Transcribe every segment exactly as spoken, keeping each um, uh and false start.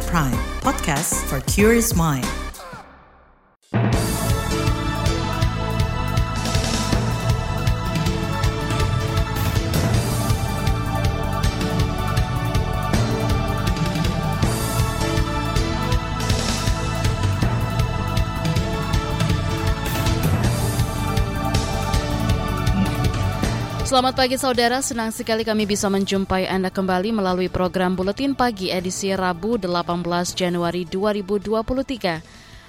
Net Prime, podcast for curious mind. Selamat pagi saudara, senang sekali kami bisa menjumpai Anda kembali melalui program Buletin Pagi edisi Rabu delapan belas Januari dua ribu dua puluh tiga.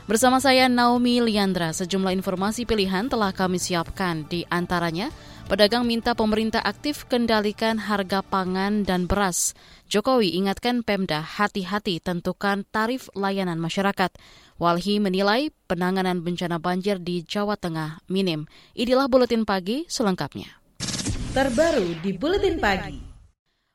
Bersama saya Naomi Liandra, sejumlah informasi pilihan telah kami siapkan. Di antaranya, pedagang minta pemerintah aktif kendalikan harga pangan dan beras. Jokowi ingatkan Pemda hati-hati tentukan tarif layanan masyarakat. Walhi menilai penanganan bencana banjir di Jawa Tengah minim. Inilah Buletin Pagi selengkapnya. Terbaru di Buletin Pagi.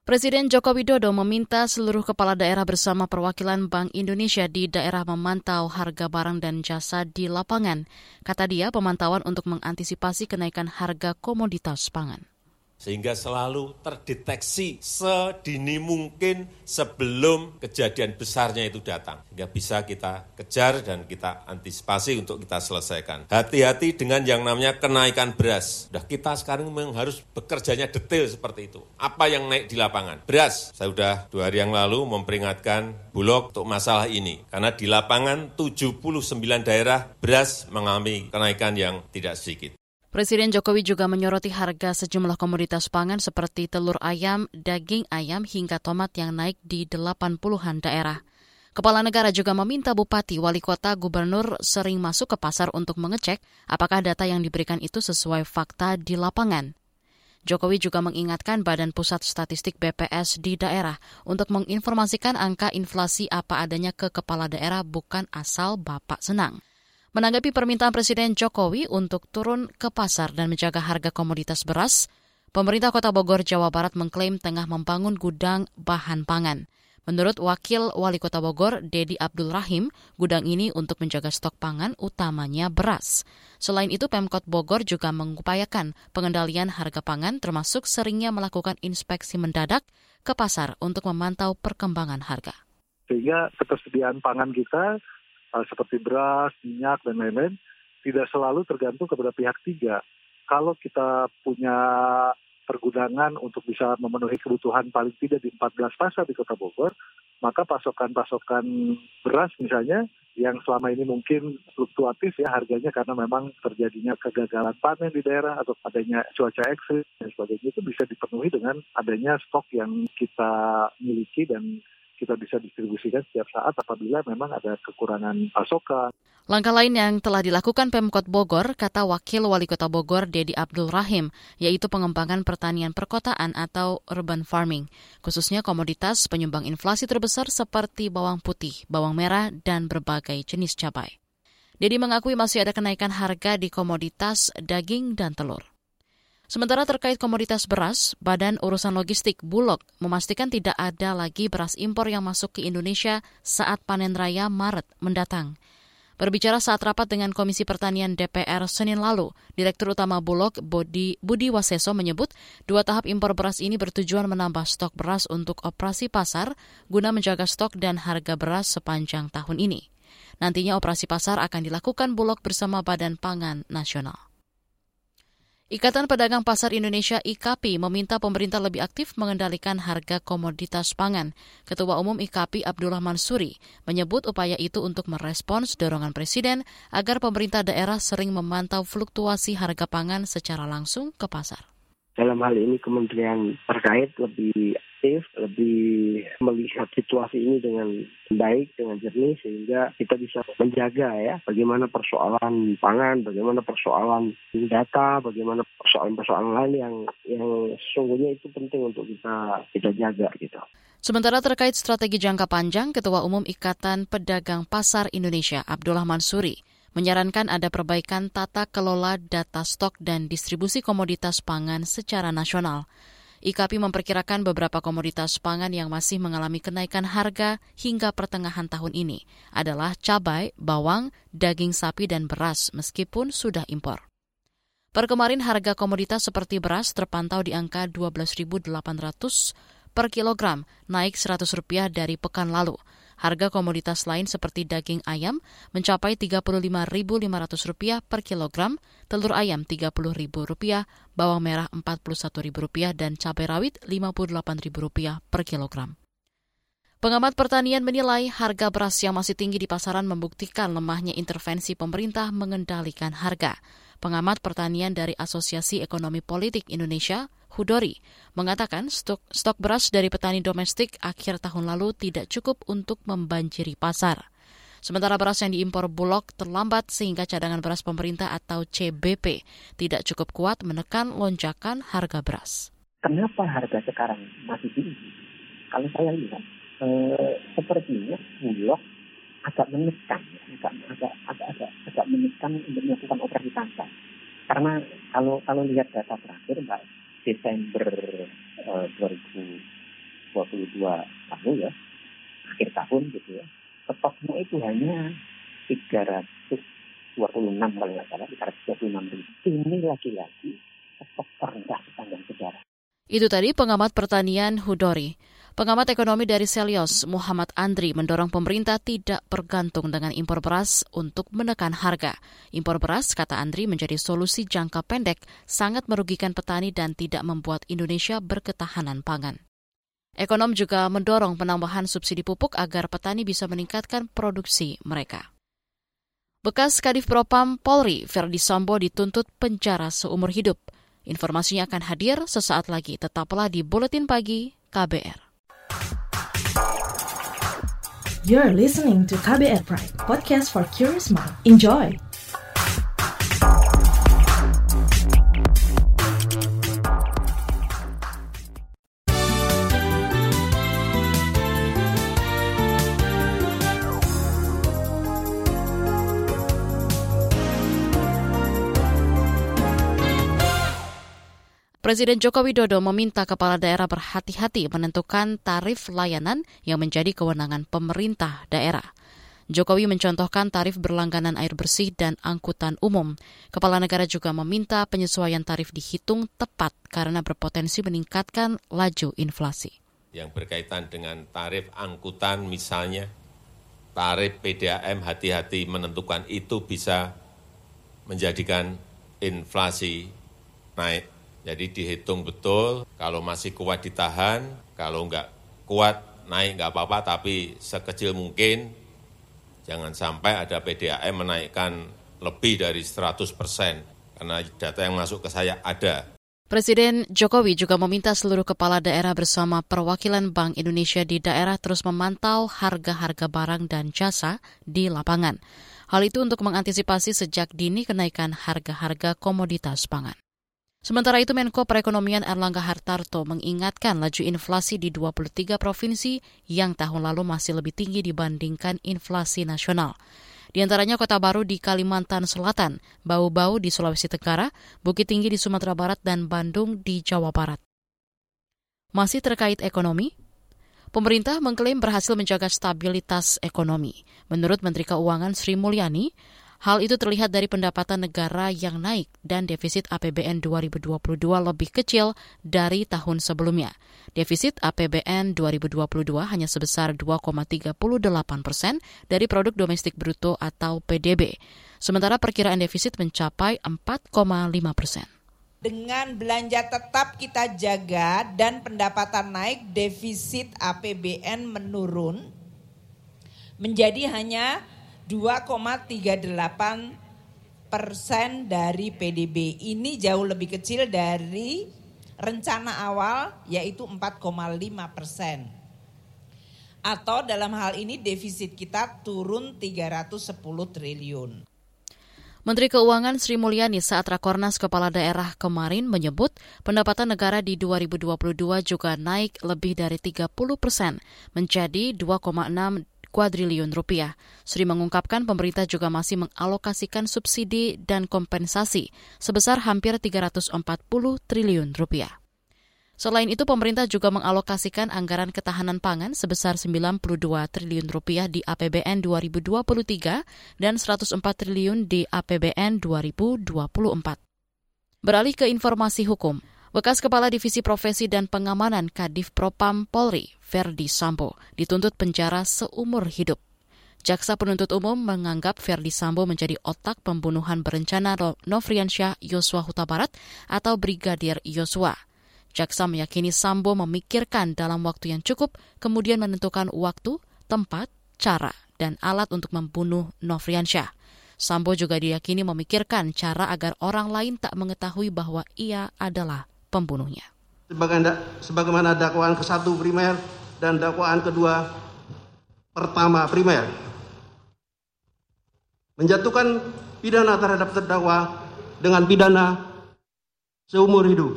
Presiden Joko Widodo meminta seluruh kepala daerah bersama perwakilan Bank Indonesia di daerah memantau harga barang dan jasa di lapangan. Kata dia, pemantauan untuk mengantisipasi kenaikan harga komoditas pangan. Sehingga selalu terdeteksi sedini mungkin sebelum kejadian besarnya itu datang. Sehingga bisa kita kejar dan kita antisipasi untuk kita selesaikan. Hati-hati dengan yang namanya kenaikan beras. Sudah kita sekarang memang harus bekerjanya detail seperti itu. Apa yang naik di lapangan? Beras. Saya sudah dua hari yang lalu memperingatkan Bulog untuk masalah ini. Karena di lapangan tujuh puluh sembilan daerah beras mengalami kenaikan yang tidak sedikit. Presiden Jokowi juga menyoroti harga sejumlah komoditas pangan seperti telur ayam, daging ayam, hingga tomat yang naik di delapan puluhan daerah. Kepala negara juga meminta bupati, wali kota, gubernur sering masuk ke pasar untuk mengecek apakah data yang diberikan itu sesuai fakta di lapangan. Jokowi juga mengingatkan Badan Pusat Statistik B P S di daerah untuk menginformasikan angka inflasi apa adanya ke kepala daerah, bukan asal Bapak senang. Menanggapi permintaan Presiden Jokowi untuk turun ke pasar dan menjaga harga komoditas beras, pemerintah Kota Bogor, Jawa Barat mengklaim tengah membangun gudang bahan pangan. Menurut Wakil Wali Kota Bogor, Dedi Abdul Rahim, gudang ini untuk menjaga stok pangan, utamanya beras. Selain itu, Pemkot Bogor juga mengupayakan pengendalian harga pangan, termasuk seringnya melakukan inspeksi mendadak ke pasar untuk memantau perkembangan harga. Sehingga ketersediaan pangan kita seperti beras, minyak, dan lain-lain, tidak selalu tergantung kepada pihak tiga. Kalau kita punya pergudangan untuk bisa memenuhi kebutuhan paling tidak di empat belas pasar di Kota Bogor, maka pasokan-pasokan beras misalnya, yang selama ini mungkin fluktuatif ya harganya karena memang terjadinya kegagalan panen di daerah atau adanya cuaca ekstrim dan sebagainya, itu bisa dipenuhi dengan adanya stok yang kita miliki dan kita bisa distribusikan setiap saat apabila memang ada kekurangan pasokan. Langkah lain yang telah dilakukan Pemkot Bogor, kata Wakil Wali Kota Bogor, Dedi Abdul Rahim, yaitu pengembangan pertanian perkotaan atau urban farming, khususnya komoditas penyumbang inflasi terbesar seperti bawang putih, bawang merah, dan berbagai jenis cabai. Dedi mengakui masih ada kenaikan harga di komoditas daging dan telur. Sementara terkait komoditas beras, Badan Urusan Logistik Bulog memastikan tidak ada lagi beras impor yang masuk ke Indonesia saat panen raya Maret mendatang. Berbicara saat rapat dengan Komisi Pertanian D P R Senin lalu, Direktur Utama Bulog Budi Waseso menyebut dua tahap impor beras ini bertujuan menambah stok beras untuk operasi pasar guna menjaga stok dan harga beras sepanjang tahun ini. Nantinya operasi pasar akan dilakukan Bulog bersama Badan Pangan Nasional. Ikatan Pedagang Pasar Indonesia I K A P I meminta pemerintah lebih aktif mengendalikan harga komoditas pangan. Ketua Umum I K A P I Abdullah Mansuri menyebut upaya itu untuk merespons dorongan Presiden agar pemerintah daerah sering memantau fluktuasi harga pangan secara langsung ke pasar. Dalam hal ini kementerian terkait lebih aktif, lebih melihat situasi ini dengan baik, dengan jernih, sehingga kita bisa menjaga ya bagaimana persoalan pangan, bagaimana persoalan data, bagaimana persoalan-persoalan lain yang yang sesungguhnya itu penting untuk kita kita jaga gitu. Sementara terkait strategi jangka panjang, Ketua Umum Ikatan Pedagang Pasar Indonesia Abdullah Mansuri menyarankan ada perbaikan tata kelola data stok dan distribusi komoditas pangan secara nasional. I K A P I memperkirakan beberapa komoditas pangan yang masih mengalami kenaikan harga hingga pertengahan tahun ini adalah cabai, bawang, daging sapi, dan beras meskipun sudah impor. Per kemarin harga komoditas seperti beras terpantau di angka dua belas ribu delapan ratus per kilogram, naik seratus rupiah dari pekan lalu. Harga komoditas lain seperti daging ayam mencapai tiga puluh lima ribu lima ratus rupiah per kilogram, telur ayam tiga puluh ribu rupiah, bawang merah empat puluh satu ribu rupiah, dan cabai rawit lima puluh delapan ribu rupiah per kilogram. Pengamat pertanian menilai harga beras yang masih tinggi di pasaran membuktikan lemahnya intervensi pemerintah mengendalikan harga. Pengamat pertanian dari Asosiasi Ekonomi Politik Indonesia, Hudori, mengatakan stok, stok beras dari petani domestik akhir tahun lalu tidak cukup untuk membanjiri pasar. Sementara beras yang diimpor Bulog terlambat sehingga cadangan beras pemerintah atau C B P tidak cukup kuat menekan lonjakan harga beras. Kenapa harga sekarang masih tinggi? Kalau saya lihat, Eh, sepertinya Bulog agak menekan, agak agak agak agak menekan untuk melakukan operasi pasar. Karena kalau kalau lihat data terakhir, Mbak, Desember eh, dua ribu dua puluh dua lalu ya, akhir tahun gitu ya, stoknya itu hanya tiga ratus dua puluh enam kalau nggak salah, tiga ratus dua puluh enam ribu. Ini lagi-lagi stok terendah sepanjang sejarah. Itu tadi pengamat pertanian Hudori. Pengamat ekonomi dari Selios, Muhammad Andri, mendorong pemerintah tidak bergantung dengan impor beras untuk menekan harga. Impor beras, kata Andri, menjadi solusi jangka pendek, sangat merugikan petani dan tidak membuat Indonesia berketahanan pangan. Ekonom juga mendorong penambahan subsidi pupuk agar petani bisa meningkatkan produksi mereka. Bekas Kadif Propam Polri, Ferdi Sambo, dituntut penjara seumur hidup. Informasinya akan hadir sesaat lagi. Tetaplah di Buletin Pagi K B R. You're listening to K B R Pride, podcast for curious mind. Enjoy! Presiden Joko Widodo meminta kepala daerah berhati-hati menentukan tarif layanan yang menjadi kewenangan pemerintah daerah. Jokowi mencontohkan tarif berlangganan air bersih dan angkutan umum. Kepala negara juga meminta penyesuaian tarif dihitung tepat karena berpotensi meningkatkan laju inflasi. Yang berkaitan dengan tarif angkutan misalnya, tarif P D A M hati-hati menentukan itu bisa menjadikan inflasi naik. Jadi dihitung betul, kalau masih kuat ditahan, kalau enggak kuat naik enggak apa-apa, tapi sekecil mungkin jangan sampai ada P D A M menaikkan lebih dari seratus persen, karena data yang masuk ke saya ada. Presiden Jokowi juga meminta seluruh kepala daerah bersama perwakilan Bank Indonesia di daerah terus memantau harga-harga barang dan jasa di lapangan. Hal itu untuk mengantisipasi sejak dini kenaikan harga-harga komoditas pangan. Sementara itu, Menko Perekonomian Erlangga Hartarto mengingatkan laju inflasi di dua puluh tiga provinsi yang tahun lalu masih lebih tinggi dibandingkan inflasi nasional. Di antaranya Kota Baru di Kalimantan Selatan, Bau-Bau di Sulawesi Tenggara, Bukit Tinggi di Sumatera Barat, dan Bandung di Jawa Barat. Masih terkait ekonomi? Pemerintah mengklaim berhasil menjaga stabilitas ekonomi. Menurut Menteri Keuangan Sri Mulyani, hal itu terlihat dari pendapatan negara yang naik dan defisit A P B N dua ribu dua puluh dua lebih kecil dari tahun sebelumnya. Defisit A P B N dua ribu dua puluh dua hanya sebesar dua koma tiga delapan persen dari produk domestik bruto atau P D B, sementara perkiraan defisit mencapai empat koma lima persen. Dengan belanja tetap kita jaga dan pendapatan naik, defisit A P B N menurun menjadi hanya dua koma tiga delapan persen dari P D B. Ini jauh lebih kecil dari rencana awal, yaitu empat koma lima persen. Atau dalam hal ini defisit kita turun tiga ratus sepuluh triliun. Menteri Keuangan Sri Mulyani saat Rakornas Kepala Daerah kemarin menyebut pendapatan negara di dua ribu dua puluh dua juga naik lebih dari tiga puluh persen menjadi dua koma enam kuadriliun rupiah. Sri mengungkapkan pemerintah juga masih mengalokasikan subsidi dan kompensasi sebesar hampir tiga ratus empat puluh triliun rupiah. Selain itu, pemerintah juga mengalokasikan anggaran ketahanan pangan sebesar sembilan puluh dua triliun rupiah di A P B N dua ribu dua puluh tiga dan seratus empat triliun di A P B N dua ribu dua puluh empat. Beralih ke informasi hukum. Bekas Kepala Divisi Profesi dan Pengamanan Kadif Propam Polri, Ferdi Sambo, dituntut penjara seumur hidup. Jaksa penuntut umum menganggap Ferdi Sambo menjadi otak pembunuhan berencana Nofriansyah Yosua Hutabarat atau Brigadir Yosua. Jaksa meyakini Sambo memikirkan dalam waktu yang cukup, kemudian menentukan waktu, tempat, cara, dan alat untuk membunuh Nofriansyah. Sambo juga diyakini memikirkan cara agar orang lain tak mengetahui bahwa ia adalah pembunuhnya. Sebagaimana dakwaan kesatu primer dan dakwaan kedua pertama primer, menjatuhkan pidana terhadap terdakwa dengan pidana seumur hidup.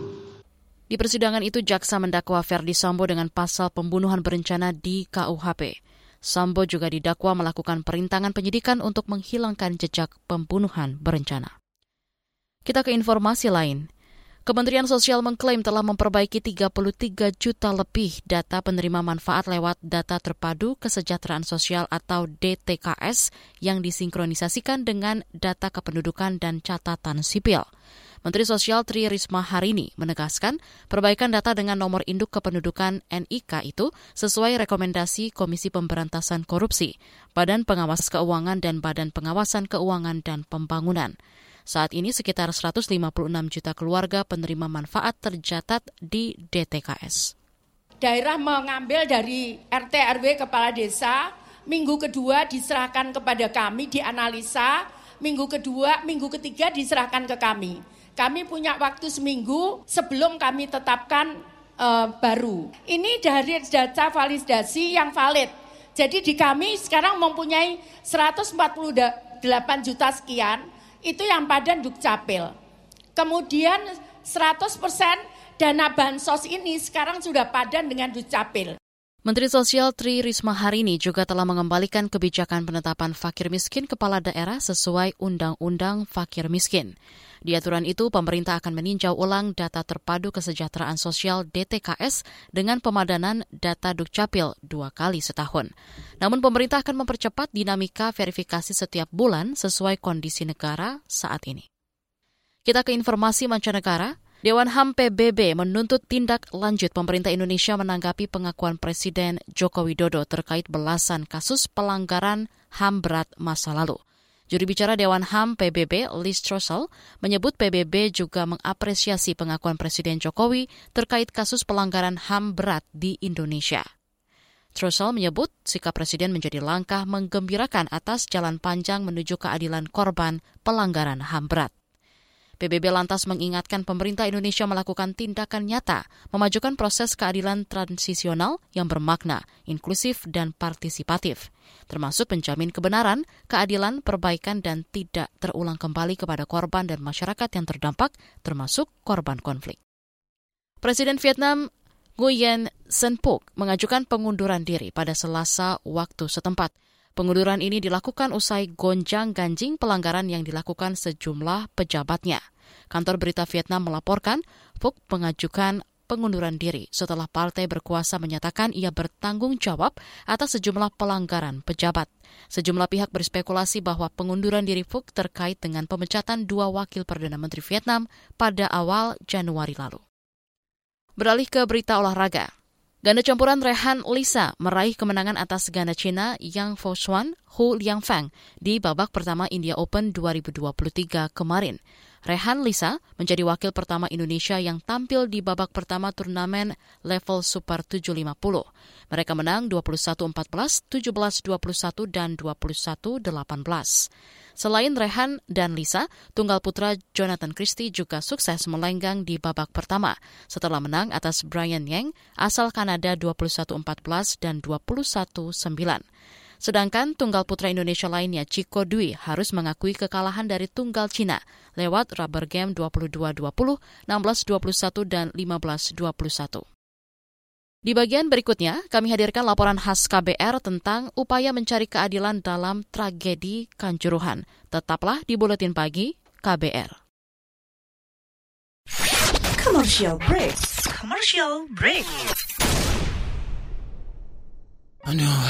Di persidangan itu jaksa mendakwa Ferdi Sambo dengan pasal pembunuhan berencana di K U H P. Sambo juga didakwa melakukan perintangan penyidikan untuk menghilangkan jejak pembunuhan berencana. Kita ke informasi lain. Kementerian Sosial mengklaim telah memperbaiki tiga puluh tiga juta lebih data penerima manfaat lewat Data Terpadu Kesejahteraan Sosial atau D T K S yang disinkronisasikan dengan data kependudukan dan catatan sipil. Menteri Sosial Tri Rismaharini menegaskan perbaikan data dengan nomor induk kependudukan N I K itu sesuai rekomendasi Komisi Pemberantasan Korupsi, Badan Pengawas Keuangan dan Badan Pengawasan Keuangan dan Pembangunan. Saat ini sekitar seratus lima puluh enam juta keluarga penerima manfaat tercatat di D T K S. Daerah mengambil dari R T R W Kepala Desa, minggu kedua diserahkan kepada kami, dianalisa, minggu kedua, minggu ketiga diserahkan ke kami. Kami punya waktu seminggu sebelum kami tetapkan e, baru. Ini dari data validasi yang valid. Jadi di kami sekarang mempunyai seratus empat puluh delapan juta sekian, itu yang pada Dukcapil. Kemudian seratus persen dana bansos ini sekarang sudah padan dengan Dukcapil. Menteri Sosial Tri Rismaharini juga telah mengembalikan kebijakan penetapan fakir miskin kepala daerah sesuai Undang-Undang Fakir Miskin. Di aturan itu, pemerintah akan meninjau ulang data terpadu kesejahteraan sosial D T K S dengan pemadanan data Dukcapil dua kali setahun. Namun pemerintah akan mempercepat dinamika verifikasi setiap bulan sesuai kondisi negara saat ini. Kita ke informasi mancanegara. Dewan H A M P B B menuntut tindak lanjut pemerintah Indonesia menanggapi pengakuan Presiden Joko Widodo terkait belasan kasus pelanggaran H A M berat masa lalu. Juru bicara Dewan H A M P B B, Liz Trussell, menyebut P B B juga mengapresiasi pengakuan Presiden Jokowi terkait kasus pelanggaran H A M berat di Indonesia. Trussell menyebut sikap Presiden menjadi langkah menggembirakan atas jalan panjang menuju keadilan korban pelanggaran H A M berat. P B B lantas mengingatkan pemerintah Indonesia melakukan tindakan nyata, memajukan proses keadilan transisional yang bermakna, inklusif dan partisipatif, termasuk penjamin kebenaran, keadilan, perbaikan, dan tidak terulang kembali kepada korban dan masyarakat yang terdampak, termasuk korban konflik. Presiden Vietnam Nguyen Xuan Phuc mengajukan pengunduran diri pada Selasa waktu setempat. Pengunduran ini dilakukan usai gonjang-ganjing pelanggaran yang dilakukan sejumlah pejabatnya. Kantor Berita Vietnam melaporkan, Phuc mengajukan pengunduran diri setelah partai berkuasa menyatakan ia bertanggung jawab atas sejumlah pelanggaran pejabat. Sejumlah pihak berspekulasi bahwa pengunduran diri Phuc terkait dengan pemecatan dua wakil Perdana Menteri Vietnam pada awal Januari lalu. Beralih ke berita olahraga. Ganda campuran Rehan Lisa meraih kemenangan atas ganda Cina Yang Fushuan Hu Liangfeng di babak pertama India Open dua ribu dua puluh tiga kemarin. Rehan Lisa menjadi wakil pertama Indonesia yang tampil di babak pertama turnamen level Super tujuh lima puluh. Mereka menang dua puluh satu empat belas, tujuh belas dua puluh satu, dan dua puluh satu delapan belas. Selain Rehan dan Lisa, tunggal putra Jonathan Christie juga sukses melenggang di babak pertama setelah menang atas Brian Yang asal Kanada dua puluh satu empat belas dan dua puluh satu sembilan. Sedangkan tunggal putra Indonesia lainnya, Chico Dwi, harus mengakui kekalahan dari tunggal Cina lewat rubber game dua puluh dua dua puluh, enam belas dua puluh satu, dan lima belas dua puluh satu. Di bagian berikutnya, kami hadirkan laporan khas K B R tentang upaya mencari keadilan dalam tragedi Kanjuruhan. Tetaplah di Buletin Pagi K B R. Commercial break. Commercial break. Aduh,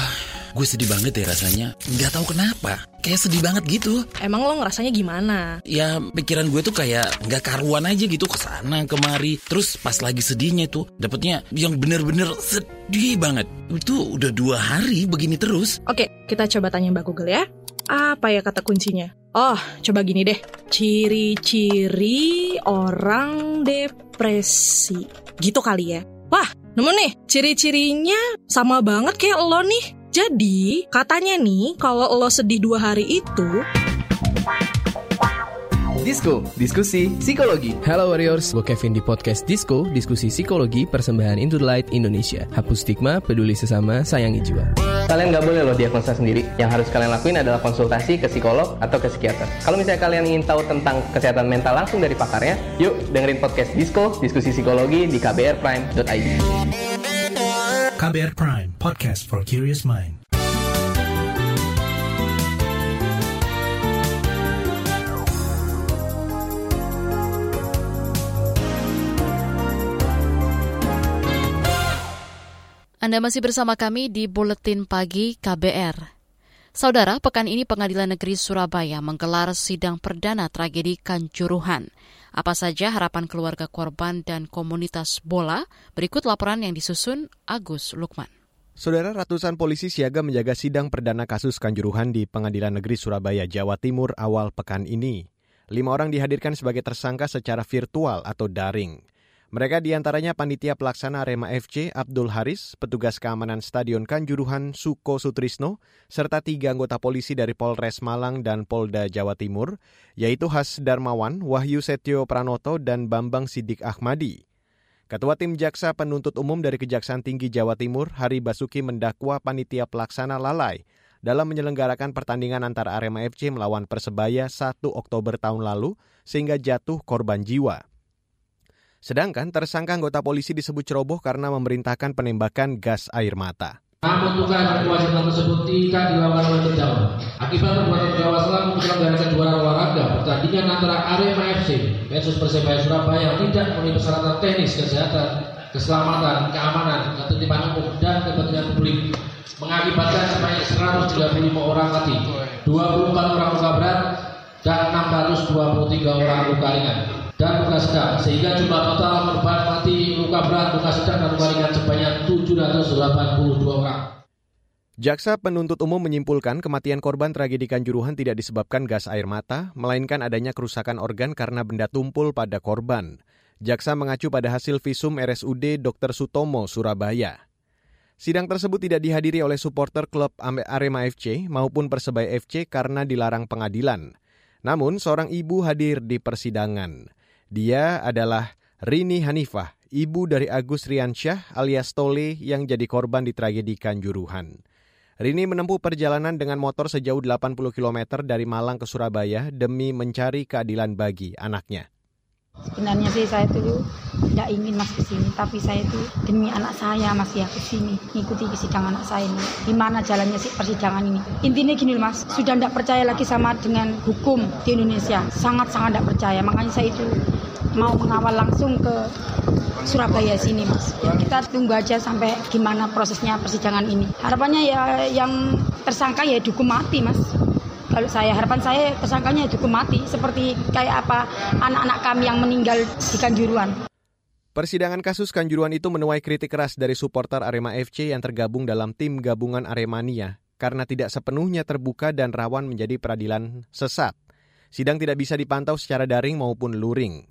gue sedih banget ya rasanya. Nggak tahu kenapa. kayak sedih banget gitu. Emang lo ngerasanya gimana? Ya pikiran gue tuh kayak gak karuan aja gitu, kesana kemari. Terus pas lagi sedihnya tuh dapetnya yang bener-bener sedih banget. Itu udah dua hari begini terus. Oke, kita coba tanya Mbak Google ya. Apa ya kata kuncinya? Oh, coba gini deh. Ciri-ciri orang depresi. Gitu kali ya. Wah, nemu nih. Ciri-cirinya sama banget kayak lo nih. Jadi, katanya nih, kalau lo sedih dua hari itu... Disko, diskusi psikologi. Hello Warriors, gue Kevin di podcast Disko, diskusi psikologi, persembahan Into the Light Indonesia. Hapus stigma, peduli sesama, sayangi jiwa. Kalian gak boleh loh diagnosa sendiri. Yang harus kalian lakuin adalah konsultasi ke psikolog atau ke psikiater. Kalau misalnya kalian ingin tahu tentang kesehatan mental langsung dari pakarnya, yuk dengerin podcast Disko, diskusi psikologi di k b r prime dot i d. K B R Prime, podcast for curious mind. Anda masih bersama kami di Buletin Pagi K B R. Saudara, pekan ini Pengadilan Negeri Surabaya menggelar sidang perdana tragedi Kanjuruhan. Apa saja harapan keluarga korban dan komunitas bola? Berikut laporan yang disusun Agus Lukman. Saudara, ratusan polisi siaga menjaga sidang perdana kasus Kanjuruhan di Pengadilan Negeri Surabaya, Jawa Timur awal pekan ini. Lima orang dihadirkan sebagai tersangka secara virtual atau daring. Mereka diantaranya panitia pelaksana Arema F C Abdul Haris, petugas keamanan Stadion Kanjuruhan Suko Sutrisno, serta tiga anggota polisi dari Polres Malang dan Polda Jawa Timur, yaitu Has Darmawan, Wahyu Setio Pranoto, dan Bambang Sidik Ahmadi. Ketua Tim Jaksa Penuntut Umum dari Kejaksaan Tinggi Jawa Timur, Hari Basuki, mendakwa panitia pelaksana lalai dalam menyelenggarakan pertandingan antara Arema F C melawan Persebaya satu Oktober tahun lalu, sehingga jatuh korban jiwa. Sedangkan tersangka anggota polisi disebut ceroboh karena memerintahkan penembakan gas air mata. Menentukan kewajiban tersebut tidak dilakukan oleh terdakwa. Akibat perbuatan terdakwa selama menyelenggarakan juara olahraga pertandingan antara Arema F C versus Persebaya Surabaya tidak memenuhi persyaratan teknis, kesehatan, keselamatan, keamanan, ketertiban umum dan kepentingan publik, mengakibatkan sebanyak seratus tiga puluh lima orang mati, dua puluh empat orang luka berat dan enam ratus dua puluh tiga orang luka ringan dan luka sedang, sehingga jumlah total korban mati, luka berat, luka sedang, dan luka ringan sebanyak tujuh ratus delapan puluh dua orang. Jaksa penuntut umum menyimpulkan kematian korban tragedi Kanjuruhan tidak disebabkan gas air mata, melainkan adanya kerusakan organ karena benda tumpul pada korban. Jaksa mengacu pada hasil visum R S U D Dokter Sutomo, Surabaya. Sidang tersebut tidak dihadiri oleh suporter klub Arema F C maupun Persebaya F C karena dilarang pengadilan. Namun, seorang ibu hadir di persidangan. Dia adalah Rini Hanifah, ibu dari Agus Riansyah alias Tole yang jadi korban di tragedi Kanjuruhan. Rini menempuh perjalanan dengan motor sejauh delapan puluh kilometer dari Malang ke Surabaya demi mencari keadilan bagi anaknya. Sebenarnya sih saya itu tidak ingin mas kesini, tapi saya itu demi anak saya mas ya kesini, ngikuti sidang anak saya ini. Gimana jalannya sih persidangan ini? Intinya gini mas, sudah tidak percaya lagi sama dengan hukum di Indonesia, sangat-sangat tidak percaya, makanya saya itu mau mengawal langsung ke Surabaya sini mas. Dan kita tunggu aja sampai gimana prosesnya persidangan ini. Harapannya ya yang tersangka ya dihukum mati mas. Kalau saya, harapan saya tersangkanya dihukum mati seperti kayak apa anak-anak kami yang meninggal di Kanjuruhan. Persidangan kasus Kanjuruhan itu menuai kritik keras dari suporter Arema F C yang tergabung dalam tim gabungan Aremania karena tidak sepenuhnya terbuka dan rawan menjadi peradilan sesat. Sidang tidak bisa dipantau secara daring maupun luring.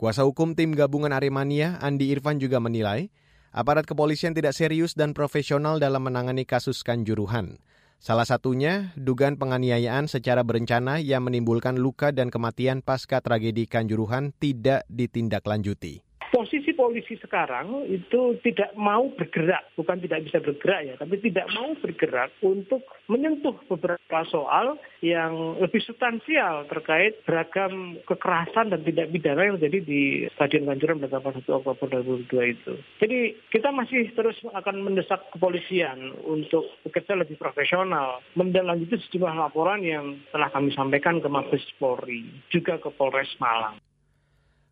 Kuasa hukum tim gabungan Aremania, Andi Irfan, juga menilai aparat kepolisian tidak serius dan profesional dalam menangani kasus Kanjuruhan. Salah satunya dugaan penganiayaan secara berencana yang menimbulkan luka dan kematian pasca tragedi Kanjuruhan tidak ditindaklanjuti. Posisi polisi sekarang itu tidak mau bergerak, bukan tidak bisa bergerak ya, tapi tidak mau bergerak untuk menyentuh beberapa soal yang lebih substansial terkait beragam kekerasan dan tindak pidana yang terjadi di Stadion Kanjuruhan pada satu Oktober dua ribu dua itu. Jadi kita masih terus akan mendesak kepolisian untuk bekerja lebih profesional, menindaklanjuti sejumlah laporan yang telah kami sampaikan ke Mabes Polri, juga ke Polres Malang.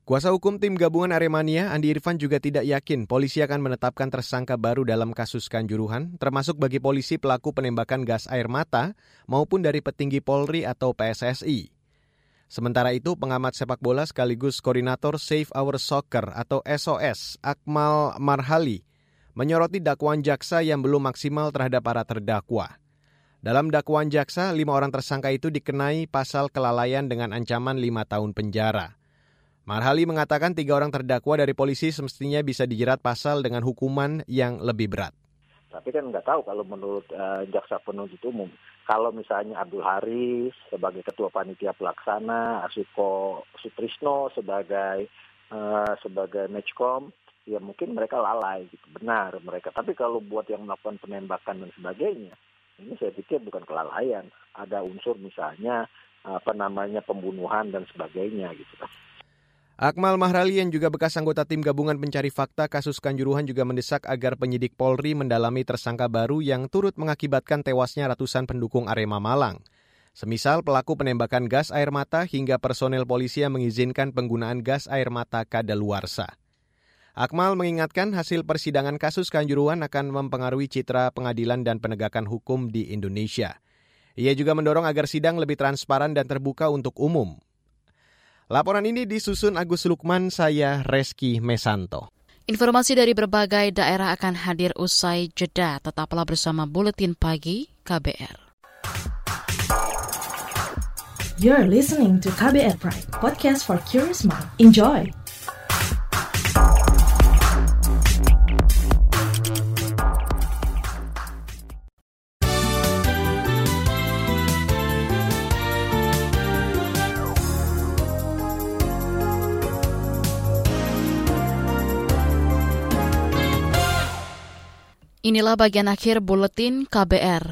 Kuasa hukum tim gabungan Aremania, Andi Irfan, juga tidak yakin polisi akan menetapkan tersangka baru dalam kasus Kanjuruhan, termasuk bagi polisi pelaku penembakan gas air mata maupun dari petinggi Polri atau P S S I. Sementara itu, pengamat sepak bola sekaligus koordinator Save Our Soccer atau S O S, Akmal Marhali, menyoroti dakwaan jaksa yang belum maksimal terhadap para terdakwa. Dalam dakwaan jaksa, lima orang tersangka itu dikenai pasal kelalaian dengan ancaman lima tahun penjara. Marhali mengatakan tiga orang terdakwa dari polisi semestinya bisa dijerat pasal dengan hukuman yang lebih berat. Tapi kan nggak tahu kalau menurut uh, jaksa penuntut umum. Kalau misalnya Abdul Haris sebagai ketua panitia pelaksana, Suko Sutrisno sebagai uh, sebagai matchcom, ya mungkin mereka lalai gitu. Benar mereka. Tapi kalau buat yang melakukan penembakan dan sebagainya, ini saya pikir bukan kelalaian. Ada unsur misalnya apa namanya pembunuhan dan sebagainya gitu kan. Akmal Marhali yang juga bekas anggota tim gabungan pencari fakta kasus Kanjuruhan juga mendesak agar penyidik Polri mendalami tersangka baru yang turut mengakibatkan tewasnya ratusan pendukung Arema Malang. Semisal pelaku penembakan gas air mata hingga personel polisi yang mengizinkan penggunaan gas air mata kadaluarsa. Akmal mengingatkan hasil persidangan kasus Kanjuruhan akan mempengaruhi citra pengadilan dan penegakan hukum di Indonesia. Ia juga mendorong agar sidang lebih transparan dan terbuka untuk umum. Laporan ini disusun Agus Lukman, saya Reski Mesanto. Informasi dari berbagai daerah akan hadir usai jeda. Tetaplah bersama Buletin Pagi K B R. You're listening to K B R Pride, podcast for curious minds. Enjoy! Inilah bagian akhir Buletin K B R.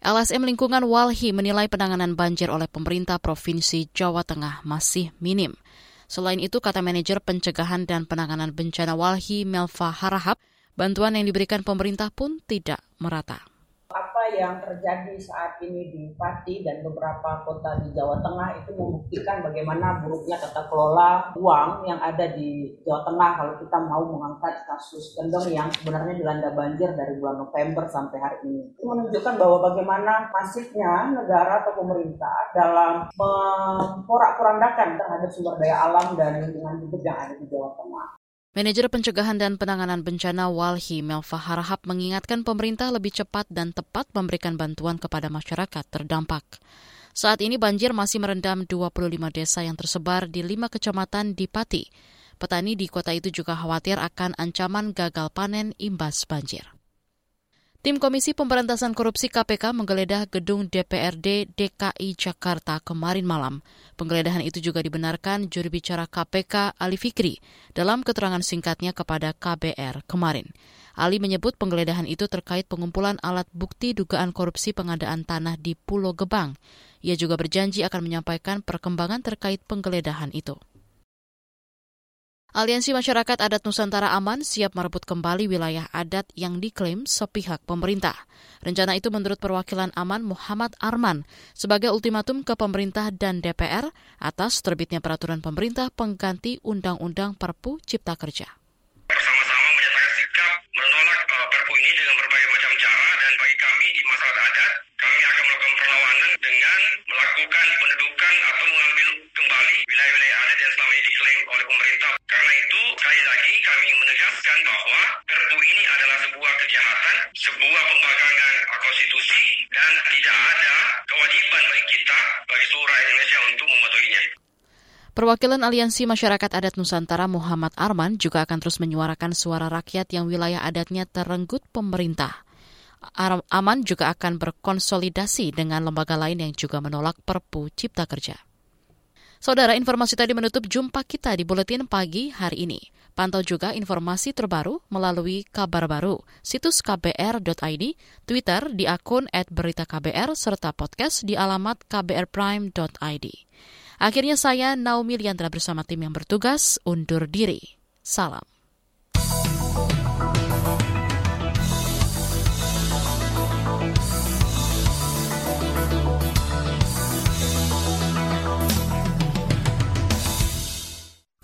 L S M Lingkungan Walhi menilai penanganan banjir oleh pemerintah Provinsi Jawa Tengah masih minim. Selain itu, kata manajer pencegahan dan penanganan bencana Walhi, Melva Harahap, bantuan yang diberikan pemerintah pun tidak merata. Apa yang terjadi saat ini di Pati dan beberapa kota di Jawa Tengah itu membuktikan bagaimana buruknya tata kelola uang yang ada di Jawa Tengah kalau kita mau mengangkat kasus Kendeng yang sebenarnya dilanda banjir dari bulan November sampai hari ini. Itu menunjukkan bahwa bagaimana masifnya negara atau pemerintah dalam memporak-porandakan terhadap sumber daya alam dan lingkungan hidup yang ada di Jawa Tengah. Manajer Pencegahan dan Penanganan Bencana Walhi, Melva Harahap, mengingatkan pemerintah lebih cepat dan tepat memberikan bantuan kepada masyarakat terdampak. Saat ini banjir masih merendam dua puluh lima desa yang tersebar di lima kecamatan di Pati. Petani di kota itu juga khawatir akan ancaman gagal panen imbas banjir. Tim Komisi Pemberantasan Korupsi K P K menggeledah gedung D P R D D K I Jakarta kemarin malam. Penggeledahan itu juga dibenarkan juru bicara K P K Ali Fikri dalam keterangan singkatnya kepada K B R kemarin. Ali menyebut penggeledahan itu terkait pengumpulan alat bukti dugaan korupsi pengadaan tanah di Pulau Gebang. Ia juga berjanji akan menyampaikan perkembangan terkait penggeledahan itu. Aliansi Masyarakat Adat Nusantara Aman siap merebut kembali wilayah adat yang diklaim sepihak pemerintah. Rencana itu menurut perwakilan Aman Muhammad Arman sebagai ultimatum ke pemerintah dan D P R atas terbitnya peraturan pemerintah pengganti Undang-Undang Perpu Cipta Kerja. Bersama-sama menyatakan sikap menolak Perpu ini dengan berbagai macam cara dan bagi kami di masyarakat adat, kami akan melakukan perlawanan dengan melakukan pendudukan atau mengambil kembali wilayah-wilayah adat yang selama ini diklaim oleh pemerintah. Karena itu, sekali lagi kami menegaskan bahwa Perpu ini adalah sebuah kejahatan, sebuah pembangkangan konstitusi, dan tidak ada kewajiban bagi kita, bagi seluruh rakyat Indonesia untuk mematuhinya. Perwakilan Aliansi Masyarakat Adat Nusantara Muhammad Arman juga akan terus menyuarakan suara rakyat yang wilayah adatnya terenggut pemerintah. Aman juga akan berkonsolidasi dengan lembaga lain yang juga menolak Perpu Cipta Kerja. Saudara, informasi tadi menutup jumpa kita di Buletin Pagi hari ini. Pantau juga informasi terbaru melalui Kabar Baru, situs k b r dot i d, Twitter di akun at berita k b r, serta podcast di alamat k b r prime dot i d. Akhirnya saya, Naomi Liandra, bersama tim yang bertugas, undur diri. Salam.